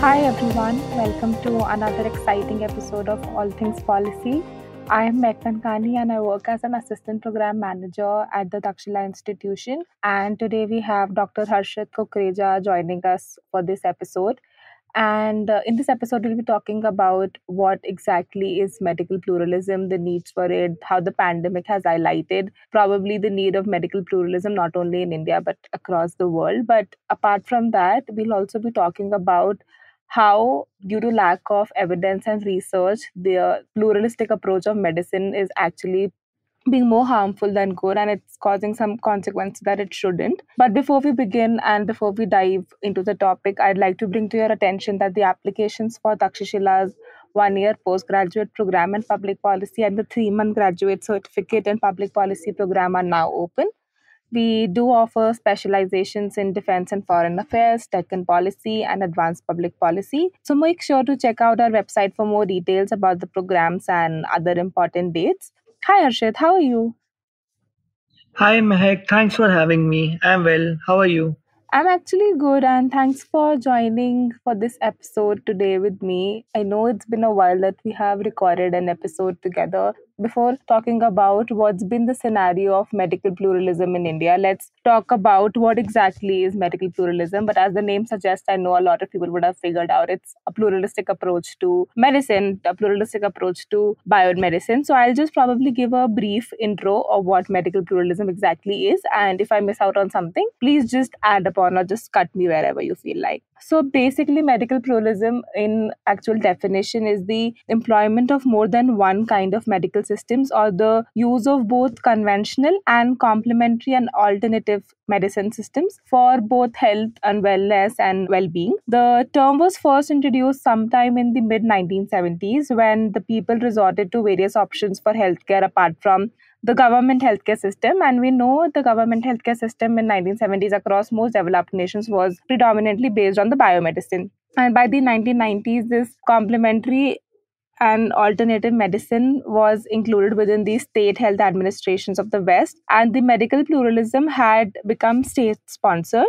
Hi everyone, welcome to another exciting episode of All Things Policy. I am Maithan Kani and I work as an Assistant Program Manager at the Takshashila Institution. And today we have Dr. Harshit Kukreja joining us for this episode. And in this episode, we'll be talking about what exactly is medical pluralism, the needs for it, how the pandemic has highlighted probably the need of medical pluralism, not only in India, but across the world. But apart from that, we'll also be talking about how, due to lack of evidence and research, the pluralistic approach of medicine is actually being more harmful than good, and it's causing some consequences that it shouldn't. But before we begin and before we dive into the topic, I'd like to bring to your attention that the applications for Takshashila's one-year postgraduate program in public policy and the three-month graduate certificate in public policy program are now open. We do offer specializations in defense and foreign affairs, tech and policy, and advanced public policy. So make sure to check out our website for more details about the programs and other important dates. Hi, Harshit. How are you? Hi, Mehak. Thanks for having me. I'm well. How are you? I'm actually good, and thanks for joining for this episode today with me. I know it's been a while that we have recorded an episode together. Before talking about what's been the scenario of medical pluralism in India, let's talk about what exactly is medical pluralism. But as the name suggests, I know a lot of people would have figured out it's a pluralistic approach to medicine, a pluralistic approach to biomedicine. So I'll just probably give a brief intro of what medical pluralism exactly is. And if I miss out on something, please just add upon or just cut me wherever you feel like. So basically, medical pluralism in actual definition is the employment of more than one kind of medical systems or the use of both conventional and complementary and alternative medicine systems for both health and wellness and well-being. The term was first introduced sometime in the mid-1970s when the people resorted to various options for healthcare apart from the government healthcare system. And we know the government healthcare system in 1970s across most developed nations was predominantly based on the biomedicine. And by the 1990s, this complementary and alternative medicine was included within the state health administrations of the West. And the medical pluralism had become state-sponsored.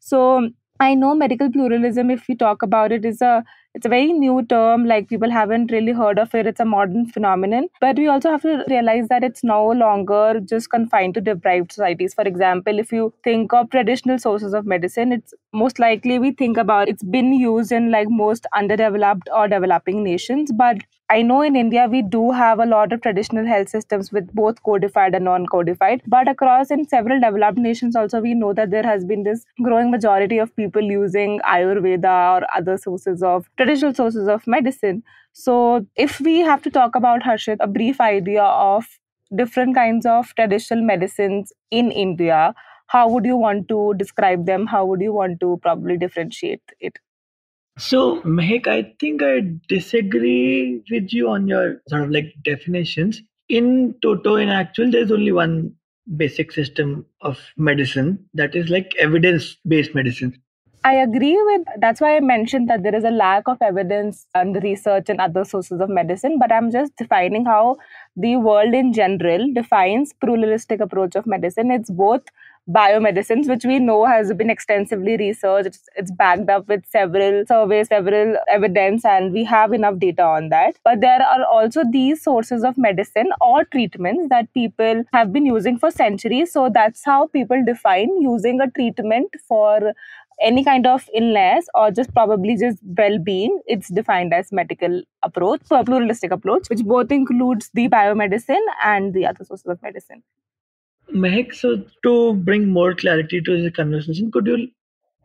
So I know medical pluralism, if we talk about it, it's a very new term, like people haven't really heard of it. It's a modern phenomenon. But we also have to realize that it's no longer just confined to deprived societies. For example, if you think of traditional sources of medicine, it's most likely we think about it's been used in like most underdeveloped or developing nations. But I know in India, we do have a lot of traditional health systems with both codified and non-codified. But across in several developed nations also, we know that there has been this growing majority of people using Ayurveda or other sources of traditional sources of medicine. So if we have to talk about, Harshit, a brief idea of different kinds of traditional medicines in India, how would you want to describe them? How would you want to probably differentiate it? So, Mehak, I think I disagree with you on your sort of like definitions. In toto, in actual, there's only one basic system of medicine that is like evidence-based medicine. I agree with, that's why I mentioned that there is a lack of evidence and research and other sources of medicine, but I'm just defining how the world in general defines pluralistic approach of medicine. It's both biomedicines, which we know has been extensively researched. It's backed up with several surveys, several evidence, and we have enough data on that. But there are also these sources of medicine or treatments that people have been using for centuries. So that's how people define using a treatment for any kind of illness or just probably just well-being. It's defined as medical approach, pluralistic approach, which both includes the biomedicine and the other sources of medicine. Mehak, so to bring more clarity to the conversation,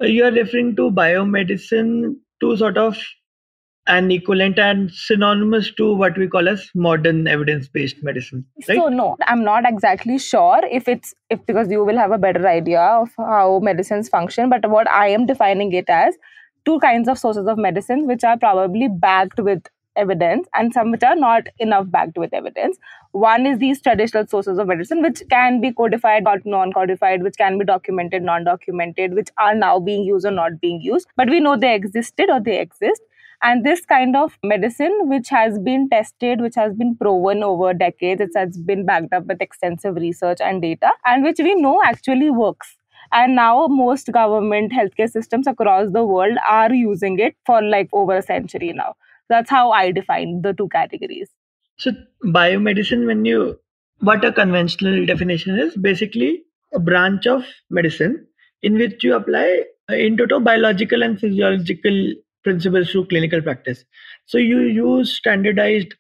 you are referring to biomedicine to sort of and equivalent and synonymous to what we call as modern evidence-based medicine, right? So no, I'm not exactly sure if because you will have a better idea of how medicines function. But what I am defining it as two kinds of sources of medicine, which are probably backed with evidence and some which are not enough backed with evidence. One is these traditional sources of medicine, which can be codified or non-codified, which can be documented, non-documented, which are now being used or not being used. But we know they existed or they exist. And this kind of medicine, which has been tested, which has been proven over decades, it has been backed up with extensive research and data, and which we know actually works. And now most government healthcare systems across the world are using it for like over a century now. That's how I define the two categories. So biomedicine, what a conventional definition is, basically a branch of medicine in which you apply in total biological and physiological principles through clinical practice. So you use standardized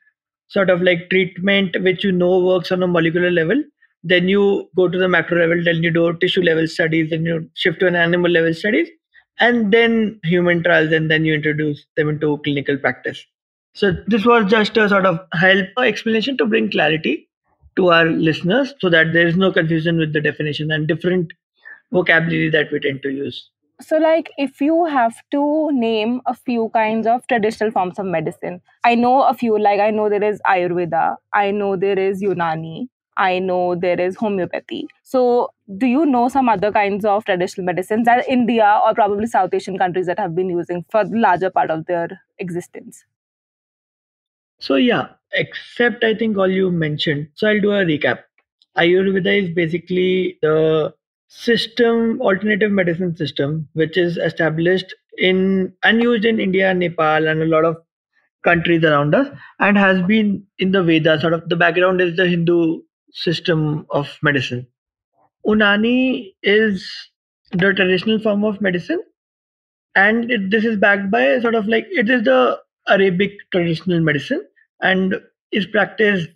sort of like treatment, which you know works on a molecular level. Then you go to the macro level, then you do tissue level studies, then you shift to an animal level studies, and then human trials, and then you introduce them into clinical practice. So this was just a sort of help explanation to bring clarity to our listeners so that there is no confusion with the definition and different vocabulary that we tend to use. So like if you have to name a few kinds of traditional forms of medicine, I know a few, like I know there is Ayurveda, I know there is Unani, I know there is homeopathy. So do you know some other kinds of traditional medicines that India or probably South Asian countries that have been using for the larger part of their existence? So yeah, except I think all you mentioned. So I'll do a recap. Ayurveda is basically the system, alternative medicine system, which is established in and used in India, Nepal and a lot of countries around us, and has been in the Vedas. Sort of the background is the Hindu system of medicine. Unani is the traditional form of medicine, and this is backed by sort of like it is the Arabic traditional medicine and is practiced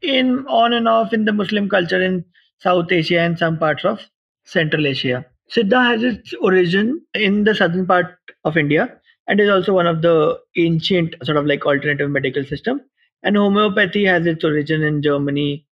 in on and off in the Muslim culture in South Asia and some parts of Central Asia. Siddha has its origin in the southern part of India and is also one of the ancient sort of like alternative medical system. And homeopathy has its origin in Germany.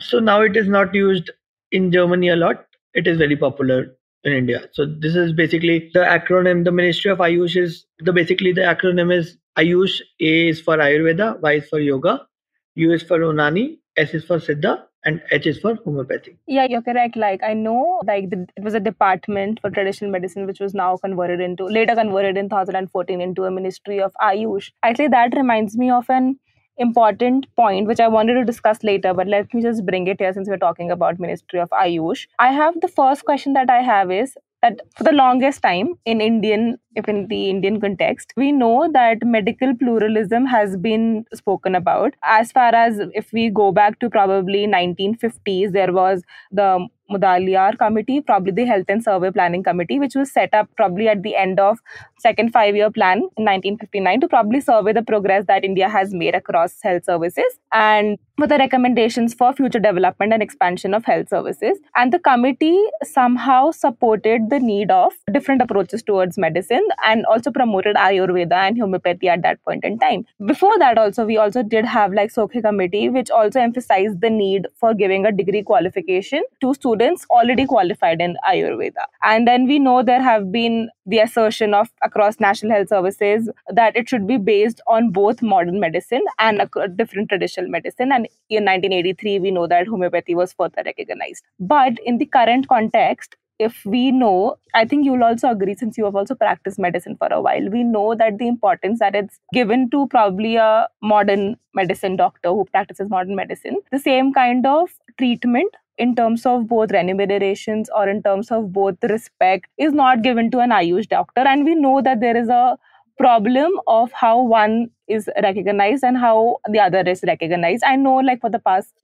So now it is not used in Germany a lot. It is very popular in India. So this is basically the acronym. The Ministry of Ayush is the acronym is Ayush. A is for Ayurveda, Y is for Yoga, U is for Unani, S is for Siddha, and H is for homeopathy. Yeah, you're correct. Like I know, like it was a department for traditional medicine, which was now later converted in 2014 into a Ministry of Ayush. Actually, that reminds me of an important point which I wanted to discuss later, but let me just bring it here since we're talking about Ministry of Ayush. I have the first question that I have is that for the longest time in the Indian context, we know that medical pluralism has been spoken about. As far as if we go back to probably 1950s, there was the Mudaliar Committee, probably the Health and Survey Planning Committee, which was set up probably at the end of second five-year plan in 1959 to probably survey the progress that India has made across health services and with the recommendations for future development and expansion of health services. And the committee somehow supported the need of different approaches towards medicine and also promoted Ayurveda and homeopathy at that point in time. Before that also, we also did have like Sokhi committee, which also emphasized the need for giving a degree qualification to students already qualified in Ayurveda. And then we know there have been the assertion of across national health services that it should be based on both modern medicine and different traditional medicine. And in 1983, we know that homeopathy was further recognized. But in the current context, if we know, I think you'll also agree since you have also practiced medicine for a while, we know that the importance that it's given to probably a modern medicine doctor who practices modern medicine, the same kind of treatment in terms of both remunerations or in terms of both respect is not given to an Ayush doctor. And we know that there is a problem of how one is recognized and how the other is recognized. I know like for the past,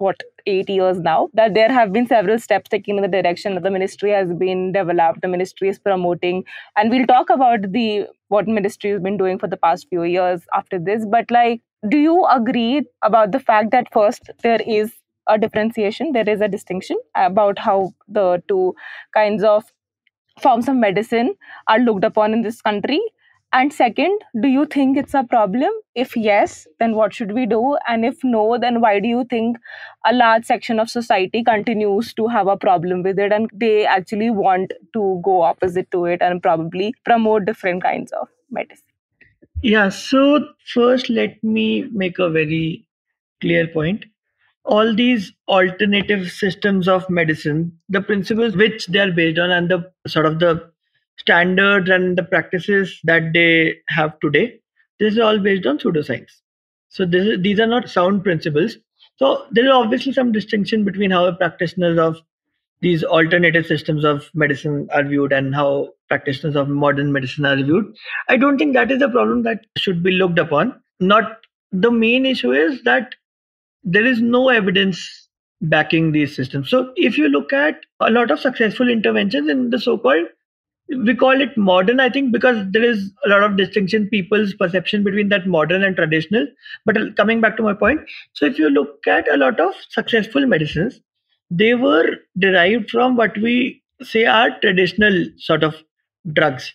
8 years now, that there have been several steps taken in the direction that the ministry has been developed, the ministry is promoting. And we'll talk about what ministry has been doing for the past few years after this. But like, do you agree about the fact that first there is a differentiation, there is a distinction about how the two kinds of forms of medicine are looked upon in this country, And second, do you think it's a problem? If yes, then what should we do? And if no, then why do you think a large section of society continues to have a problem with it and they actually want to go opposite to it and probably promote different kinds of medicine? Yeah, so first, let me make a very clear point. All these alternative systems of medicine, the principles which they are based on and the sort of the standards and the practices that they have today, this is all based on pseudoscience. So these are not sound principles. So there is obviously some distinction between how practitioners of these alternative systems of medicine are viewed and how practitioners of modern medicine are viewed. I don't think that is a problem that should be looked upon. Not the main issue is that there is no evidence backing these systems. So if you look at a lot of successful interventions in the so-called, we call it modern, I think, because there is a lot of distinction, people's perception between that modern and traditional. But coming back to my point, so if you look at a lot of successful medicines, they were derived from what we say are traditional sort of drugs.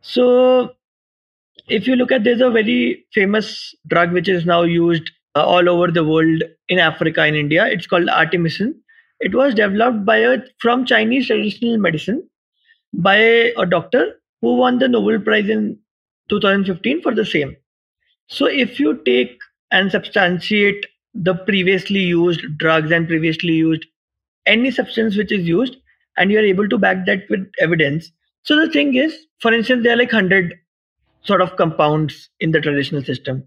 So if you look at, there's a very famous drug which is now used all over the world, in Africa, in India. It's called Artemisinin. It was developed from Chinese traditional medicine by a doctor who won the Nobel Prize in 2015 for the same. So if you take and substantiate the previously used drugs and previously used any substance which is used, and you are able to back that with evidence. So the thing is, for instance, there are like 100 sort of compounds in the traditional system.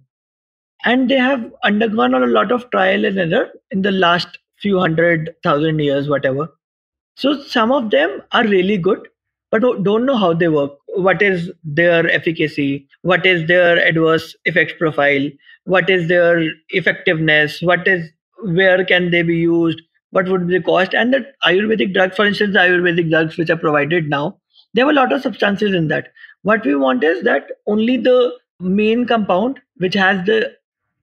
And they have undergone a lot of trial and error in the last few 100,000 years, whatever. So some of them are really good, but don't know how they work. What is their efficacy? What is their adverse effects profile? What is their effectiveness? Where can they be used? What would be the cost? And the Ayurvedic drugs, for instance, the Ayurvedic drugs which are provided now, there were a lot of substances in that. What we want is that only the main compound, which has the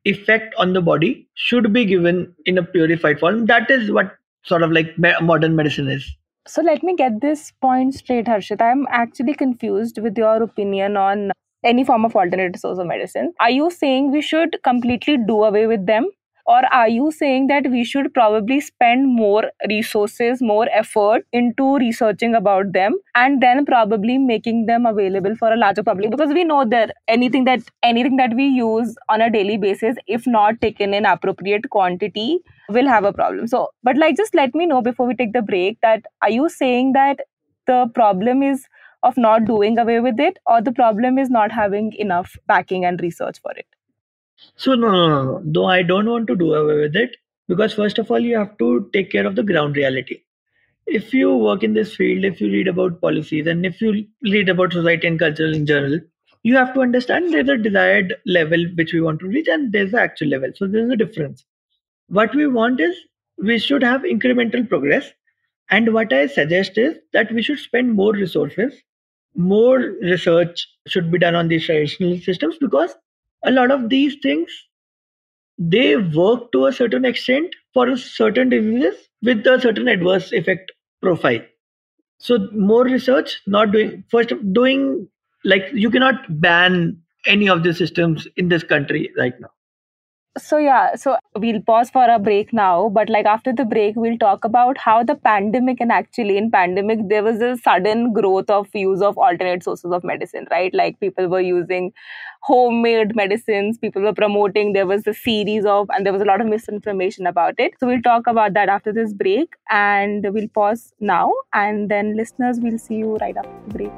effect on the body, should be given in a purified form. That is what sort of like modern medicine is. So let me get this point straight, Harshit. I'm actually confused with your opinion on any form of alternative source of medicine. Are you saying we should completely do away with them? Or are you saying that we should probably spend more resources, more effort into researching about them and then probably making them available for a larger public? Because we know that anything that we use on a daily basis, if not taken in appropriate quantity, will have a problem. So, but like, just let me know before we take the break that are you saying that the problem is of not doing away with it, or the problem is not having enough backing and research for it? So no, though I don't want to do away with it, because first of all, you have to take care of the ground reality. If you work in this field, if you read about policies and if you read about society and culture in general, you have to understand there's a desired level which we want to reach and there's the actual level. So there's a difference. What we want is we should have incremental progress. And what I suggest is that we should spend more resources, more research should be done on these traditional systems, because a lot of these things, they work to a certain extent for a certain diseases with a certain adverse effect profile. So more research, you cannot ban any of the systems in this country right now. So yeah, so we'll pause for a break now, but like after the break, we'll talk about how the pandemic, and actually in pandemic, there was a sudden growth of use of alternate sources of medicine, right? Like people were using homemade medicines, people were promoting, there was a lot of misinformation about it. So we'll talk about that after this break, and we'll pause now. And then listeners, we'll see you right after the break.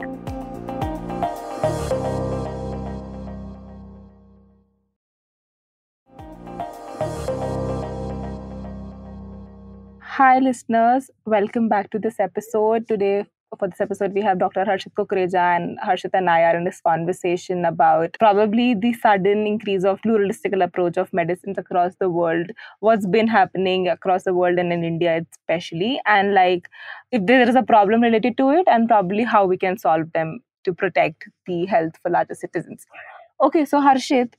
Hi listeners, welcome back to this episode. Today, for this episode, we have Dr. Harshit Kukreja, and Harshit and I are in this conversation about probably the sudden increase of pluralistical approach of medicines across the world, what's been happening across the world and in India especially, and like if there is a problem related to it and probably how we can solve them to protect the health for larger citizens. Okay, so Harshit,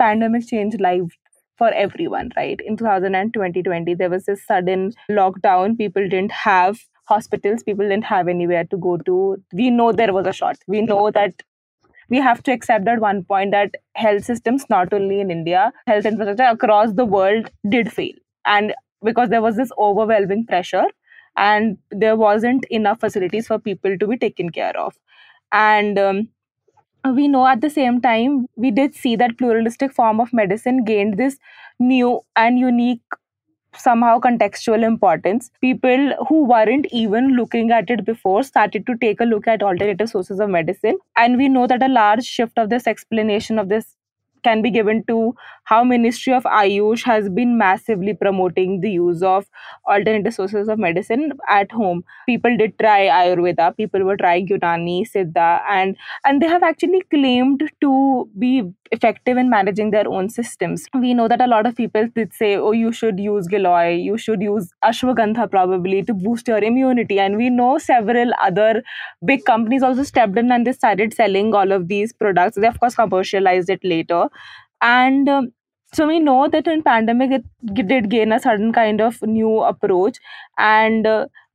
pandemic changed lives for everyone, right? In 2020, there was this sudden lockdown. People didn't have hospitals. People didn't have anywhere to go to. We know there was a shot. We know that we have to accept at one point that health systems, not only in India, health infrastructure across the world did fail. And because there was this overwhelming pressure and there wasn't enough facilities for people to be taken care of. And we know at the same time, we did see that pluralistic form of medicine gained this new and unique, somehow contextual importance. People who weren't even looking at it before started to take a look at alternative sources of medicine. And we know that a large shift of this explanation of this can be given to how Ministry of Ayush has been massively promoting the use of alternative sources of medicine at home. People did try Ayurveda, people were trying Unani, Siddha, and they have actually claimed to be effective in managing their own systems. We know that a lot of people did say, oh, you should use Giloy, you should use Ashwagandha probably to boost your immunity. And we know several other big companies also stepped in and they started selling all of these products. They, of course, commercialized it later. And so we know that in pandemic, it did gain a certain kind of new approach. And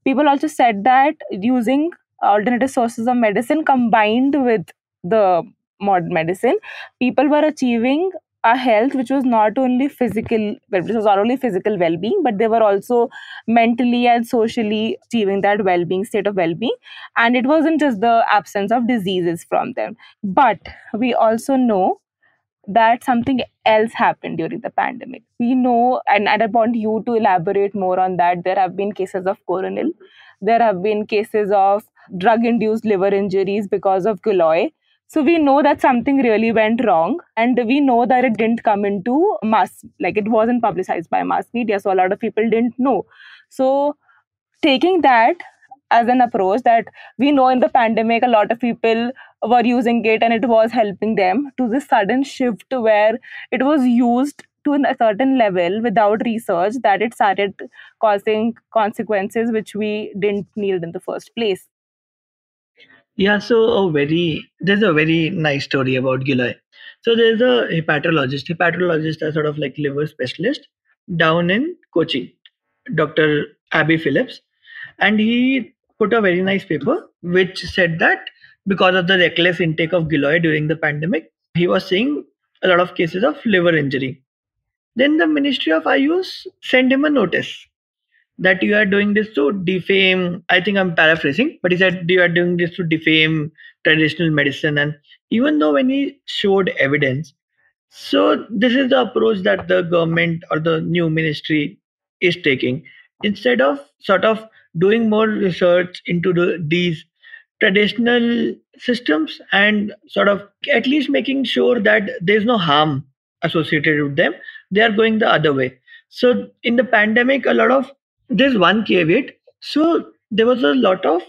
people also said that using alternative sources of medicine combined with the modern medicine, people were achieving a health which was not only physical well-being, but they were also mentally and socially achieving that well-being, state of well-being. And it wasn't just the absence of diseases from them. But we also know that something else happened during the pandemic. We know, and I want you to elaborate more on that, there have been cases of Coronil. There have been cases of drug-induced liver injuries because of Giloy. So we know that something really went wrong, and we know that it didn't come into mass, like it wasn't publicized by mass media, so a lot of people didn't know. So taking that as an approach that we know in the pandemic, a lot of people were using it and it was helping them, to this sudden shift where it was used to a certain level without research that it started causing consequences which we didn't need in the first place. Yeah, so there's a very nice story about Giloy. So there's a hepatologist, a sort of like liver specialist down in Kochi, Dr. Abby Phillips. And he put a very nice paper which said that because of the reckless intake of Giloy during the pandemic, he was seeing a lot of cases of liver injury. Then the Ministry of Ayush sent him a notice that you are doing this to defame, I think I'm paraphrasing, but he said you are doing this to defame traditional medicine. And even though when he showed evidence, so this is the approach that the government or the new ministry is taking. Instead of sort of doing more research into these traditional systems and sort of at least making sure that there's no harm associated with them, they are going the other way. So in the pandemic, there's one caveat. So there was a lot of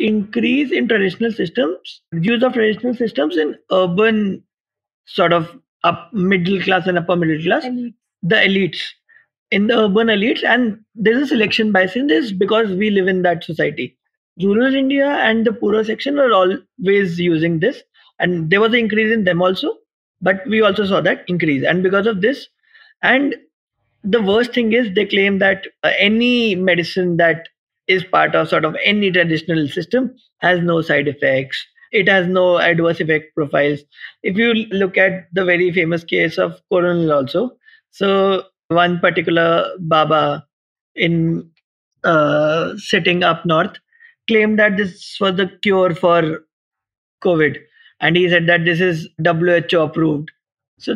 increase in traditional systems, use of traditional systems in urban sort of middle class and upper middle class, the elites, in the urban elites. And there's a selection bias in this because we live in that society. Rural India and the poorer section were always using this. And there was an increase in them also. But we also saw that increase. And because of this, and the worst thing is they claim that any medicine that is part of sort of any traditional system has no side effects. It has no adverse effect profiles. If you look at the very famous case of Coronil also, so one particular Baba in sitting up north claimed that this was the cure for COVID. And he said that this is WHO approved. So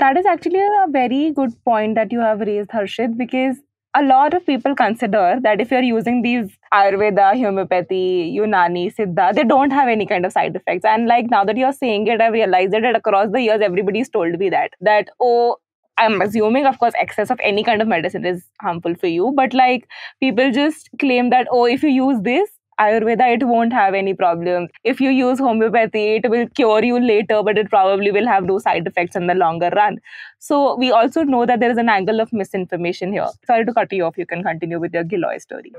that is actually a very good point that you have raised, Harshit, because a lot of people consider that if you're using these Ayurveda, homeopathy, Unani, Siddha, they don't have any kind of side effects. And like now that you're saying it, I realized that across the years, everybody's told me that, oh, I'm assuming, of course, excess of any kind of medicine is harmful for you. But like people just claim that, oh, if you use this Ayurveda, it won't have any problems. If you use homeopathy, it will cure you later, but it probably will have no side effects in the longer run. So we also know that there is an angle of misinformation here. Sorry to cut you off. You can continue with your Giloy story.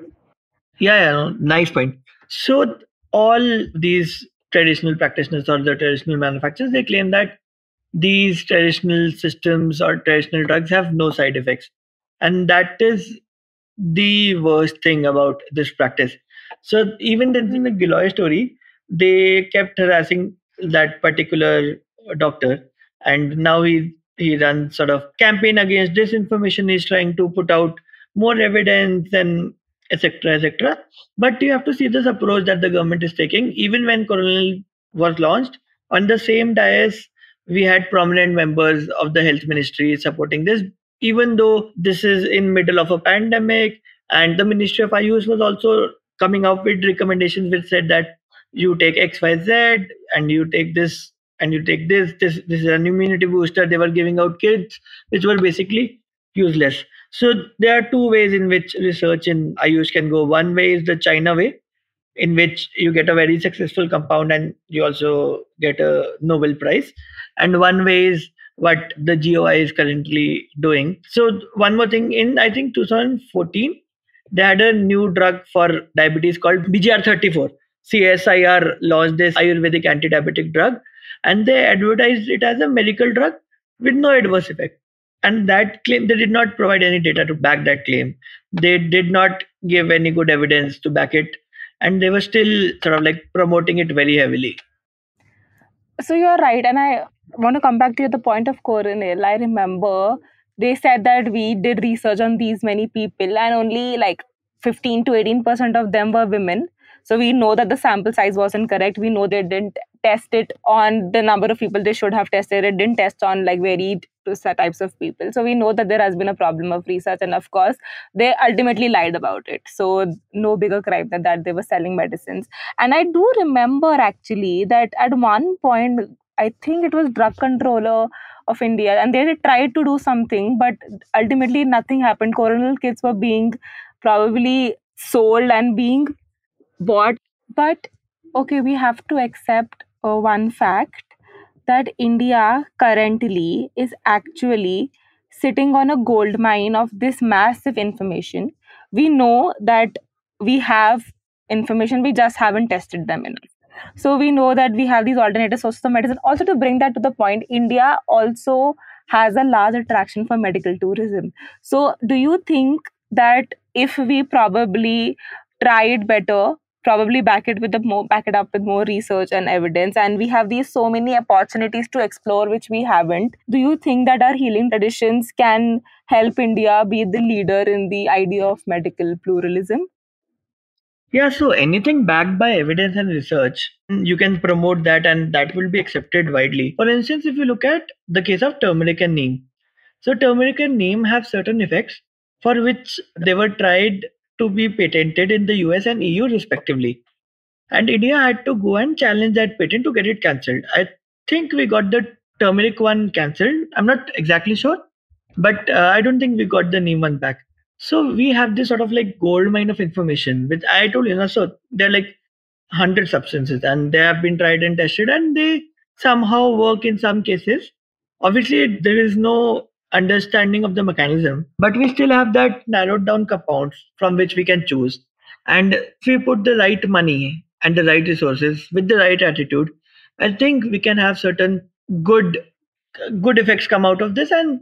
Yeah, nice point. So all these traditional practitioners or the traditional manufacturers, they claim that these traditional systems or traditional drugs have no side effects. And that is the worst thing about this practice. So even in the Giloy story, they kept harassing that particular doctor, and now he runs sort of campaign against disinformation. He's trying to put out more evidence and etc. etc. But you have to see this approach that the government is taking. Even when Coronil was launched, on the same dais, we had prominent members of the health ministry supporting this, even though this is in middle of a pandemic, and the Ministry of Ayush was also coming up with recommendations which said that you take X, Y, Z, and you take this, and you take this. This is an immunity booster. They were giving out kits which were basically useless. So there are two ways in which research in Ayush can go. One way is the China way, in which you get a very successful compound and you also get a Nobel Prize. And one way is what the GOI is currently doing. So one more thing, in I think 2014, they had a new drug for diabetes called BGR34. CSIR launched this Ayurvedic anti-diabetic drug, and they advertised it as a miracle drug with no adverse effect. And that claim, they did not provide any data to back that claim. They did not give any good evidence to back it. And they were still sort of like promoting it very heavily. So you're right. And I want to come back to the point of Coronil. I remember they said that we did research on these many people and only like 15 to 18% of them were women. So we know that the sample size wasn't correct. We know they didn't test it on the number of people they should have tested. It didn't test on like varied types of people. So we know that there has been a problem of research, and of course they ultimately lied about it. So no bigger crime than that they were selling medicines. And I do remember actually that at one point, I think it was drug controller of India, and they tried to do something, but ultimately nothing happened. Coronil kits were being probably sold and being bought. But okay, we have to accept one fact, that India currently is actually sitting on a gold mine of this massive information. We know that we have information, we just haven't tested them enough. So we know that we have these alternative sources of medicine. Also, to bring that to the point, India also has a large attraction for medical tourism. So do you think that if we probably tried better, probably back it up with more research and evidence, and we have these so many opportunities to explore which we haven't, do you think that our healing traditions can help India be the leader in the idea of medical pluralism? Yeah, so anything backed by evidence and research, you can promote that, and that will be accepted widely. For instance, if you look at the case of turmeric and neem. So turmeric and neem have certain effects for which they were tried to be patented in the US and EU respectively. And India had to go and challenge that patent to get it cancelled. I think we got the turmeric one cancelled. I'm not exactly sure, but I don't think we got the neem one back. So we have this sort of like gold mine of information, which I told you, so there are like 100 substances and they have been tried and tested, and they somehow work in some cases. Obviously, there is no understanding of the mechanism, but we still have that narrowed down compound from which we can choose. And if we put the right money and the right resources with the right attitude, I think we can have certain good effects come out of this, and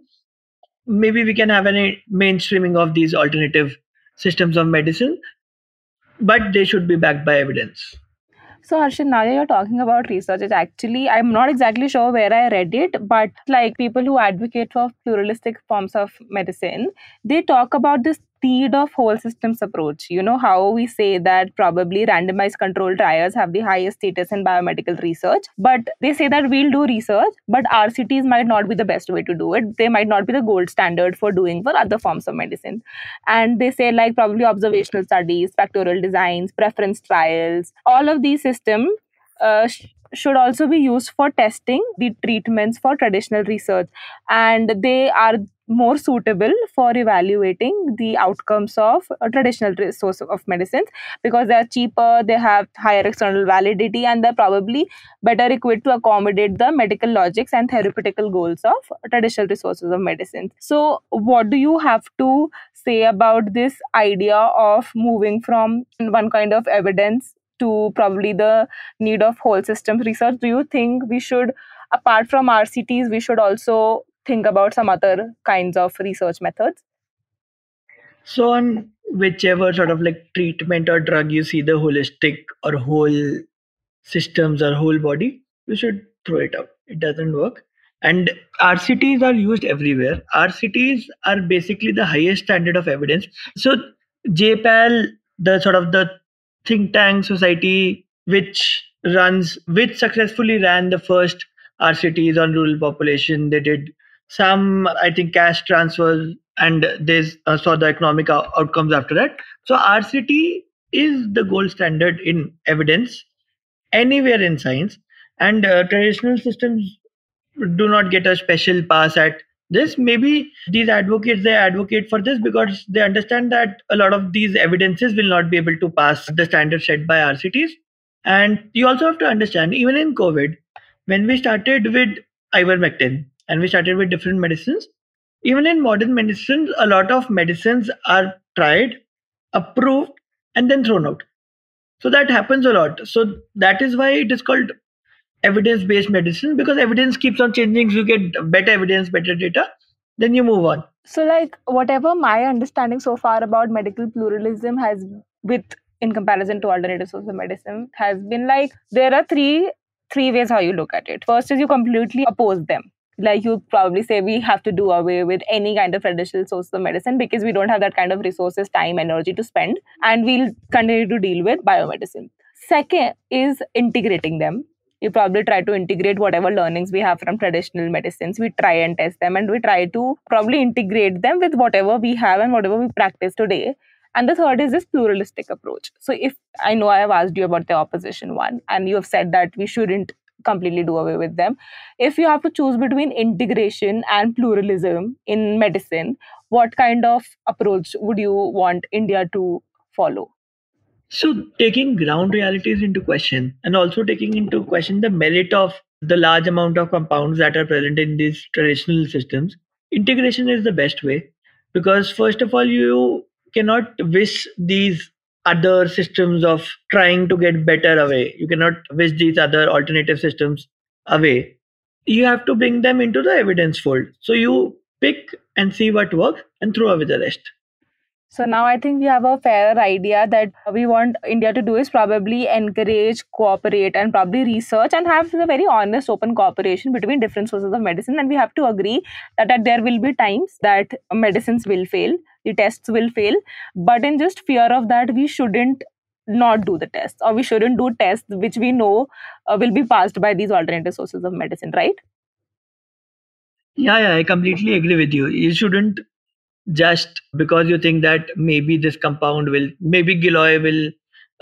maybe we can have a mainstreaming of these alternative systems of medicine, but they should be backed by evidence. So Harshit, now that you're talking about research, it's actually, I'm not exactly sure where I read it, but like people who advocate for pluralistic forms of medicine, they talk about this need of whole systems approach. You know how we say that probably randomized controlled trials have the highest status in biomedical research, but they say that we'll do research, but RCTs might not be the best way to do it. They might not be the gold standard for other forms of medicine. And they say like probably observational studies, factorial designs, preference trials, all of these systems should also be used for testing the treatments for traditional research, and they are more suitable for evaluating the outcomes of a traditional source of medicines because they are cheaper, they have higher external validity, and they're probably better equipped to accommodate the medical logics and therapeutical goals of traditional resources of medicine. So what do you have to say about this idea of moving from one kind of evidence to probably the need of whole system research? Do you think we should, apart from RCTs, we should also think about some other kinds of research methods? So on whichever sort of like treatment or drug you see the holistic or whole systems or whole body, you should throw it out. It doesn't work. And RCTs are used everywhere. RCTs are basically the highest standard of evidence. So JPAL, the sort of the think tank society, which successfully ran the first RCTs on rural population. They did some, I think, cash transfers, and they saw the economic outcomes after that. So RCT is the gold standard in evidence anywhere in science. And traditional systems do not get a special pass at this. Maybe these advocates, they advocate for this because they understand that a lot of these evidences will not be able to pass the standard set by RCTs. And you also have to understand, even in COVID, when we started with ivermectin and we started with different medicines, even in modern medicines, a lot of medicines are tried, approved, and then thrown out. So that happens a lot. So that is why it is called evidence-based medicine, because evidence keeps on changing. You get better evidence, better data, then you move on. So like whatever my understanding so far about medical pluralism has with in comparison to alternative sources of medicine has been like there are three ways how you look at it. First is you completely oppose them. Like you probably say we have to do away with any kind of traditional source of medicine because we don't have that kind of resources, time, energy to spend, and we'll continue to deal with biomedicine. Second is integrating them. You probably try to integrate whatever learnings we have from traditional medicines. We try and test them and we try to probably integrate them with whatever we have and whatever we practice today. And the third is this pluralistic approach. So if I know I have asked you about the opposition one and you have said that we shouldn't completely do away with them. If you have to choose between integration and pluralism in medicine, what kind of approach would you want India to follow? So taking ground realities into question and also taking into question the merit of the large amount of compounds that are present in these traditional systems, integration is the best way, because first of all, you cannot wish these other systems of trying to get better away. You cannot wish these other alternative systems away. You have to bring them into the evidence fold. So you pick and see what works and throw away the rest. So now I think we have a fair idea that we want India to do is probably encourage, cooperate, and probably research and have a very honest, open cooperation between different sources of medicine. And we have to agree that there will be times that medicines will fail, the tests will fail. But in just fear of that, we shouldn't not do the tests, or we shouldn't do tests which we know will be passed by these alternative sources of medicine, right? Yeah, I completely agree with you. You shouldn't just because you think that maybe this compound will, maybe Giloy will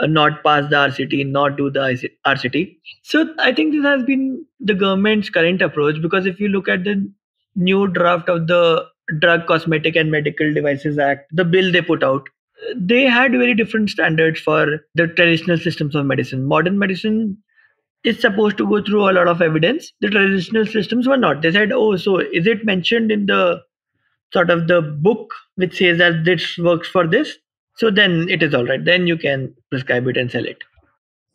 not pass the RCT, not do the RCT. So I think this has been the government's current approach, because if you look at the new draft of the Drug, Cosmetic and Medical Devices Act, the bill they put out, they had very different standards for the traditional systems of medicine. Modern medicine is supposed to go through a lot of evidence. The traditional systems were not. They said, oh, so is it mentioned in the sort of the book which says that this works for this? So then it is all right. Then you can prescribe it and sell it.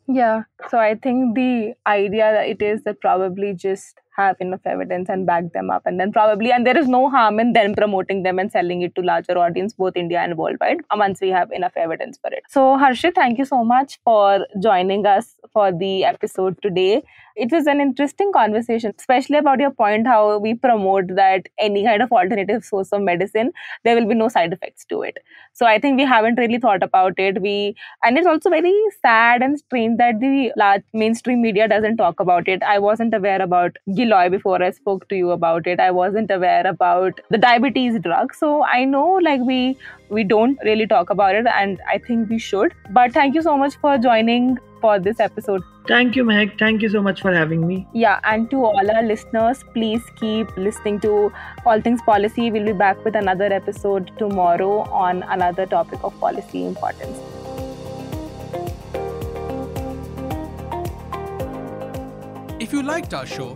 Yeah. So I think the idea that it is that probably just have enough evidence and back them up, and then probably, and there is no harm in then promoting them and selling it to larger audience, both India and worldwide, once we have enough evidence for it. So Harshit, thank you so much for joining us for the episode today. It was an interesting conversation, especially about your point, how we promote that any kind of alternative source of medicine, there will be no side effects to it. So I think we haven't really thought about it. And it's also very sad and strange that the large mainstream media doesn't talk about it. I wasn't aware about Giloy before I spoke to you about it. I wasn't aware about the diabetes drug. So I know like we don't really talk about it, and I think we should. But thank you so much for joining for this episode. Thank you, Mehak. Thank you so much for having me. Yeah, and to all our listeners, please keep listening to All Things Policy. We'll be back with another episode tomorrow on another topic of policy importance. If you liked our show,